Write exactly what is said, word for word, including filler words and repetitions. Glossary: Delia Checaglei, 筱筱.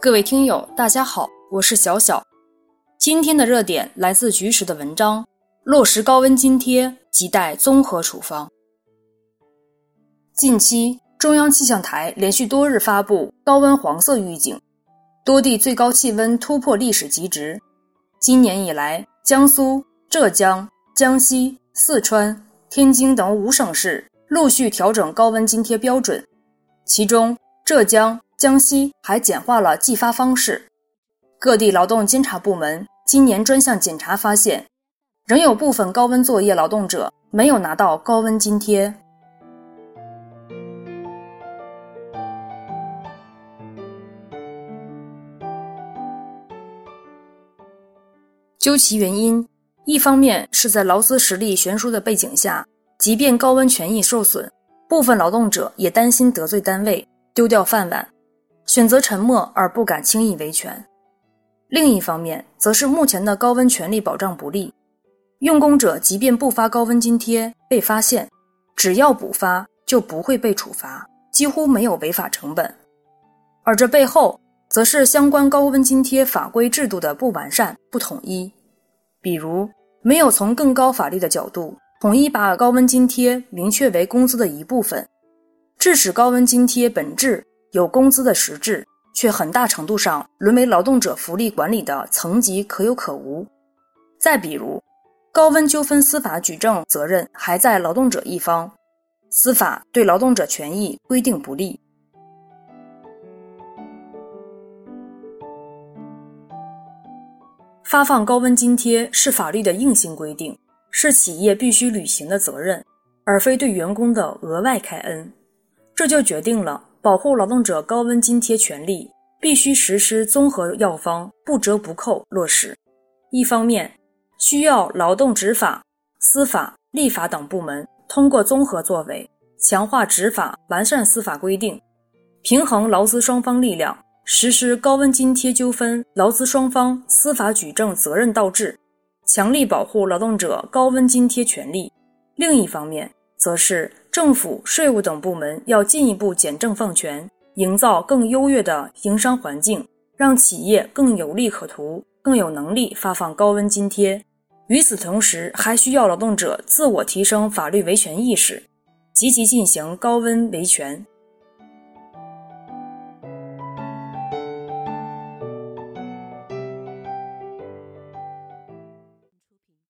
各位听友大家好，我是小小。今天的热点来自菊石的文章，落实高温津贴亟待综合处方。近期中央气象台连续多日发布高温黄色预警，多地最高气温突破历史极值。今年以来，江苏、浙江、江西、四川、天津等五省市陆续调整高温津贴标准，其中浙江、江西还简化了计发方式。各地劳动监察部门今年专项检查发现，仍有部分高温作业劳动者没有拿到高温津贴。究其原因，一方面是在劳资实力悬殊的背景下，即便高温权益受损，部分劳动者也担心得罪单位，丢掉饭碗，选择沉默而不敢轻易维权。另一方面，则是目前的高温权利保障不力，用工者即便不发高温津贴被发现，只要补发就不会被处罚，几乎没有违法成本。而这背后，则是相关高温津贴法规制度的不完善、不统一。比如，没有从更高法律的角度，统一把高温津贴明确为工资的一部分，致使高温津贴本质有工资的实质，却很大程度上沦为劳动者福利管理的层级可有可无。再比如，高温纠纷司法举证责任还在劳动者一方，司法对劳动者权益规定不利。发放高温津贴是法律的硬性规定，是企业必须履行的责任，而非对员工的额外开恩。这就决定了保护劳动者高温津贴权利必须实施综合药方，不折不扣落实。一方面，需要劳动执法、司法、立法等部门通过综合作为，强化执法，完善司法规定，平衡劳资双方力量，实施高温津贴纠纷劳资双方司法举证责任倒置，强力保护劳动者高温津贴权利。另一方面，则是政府、税务等部门要进一步简政放权，营造更优越的营商环境，让企业更有利可图，更有能力发放高温津贴。与此同时，还需要劳动者自我提升法律维权意识，积极进行高温维权，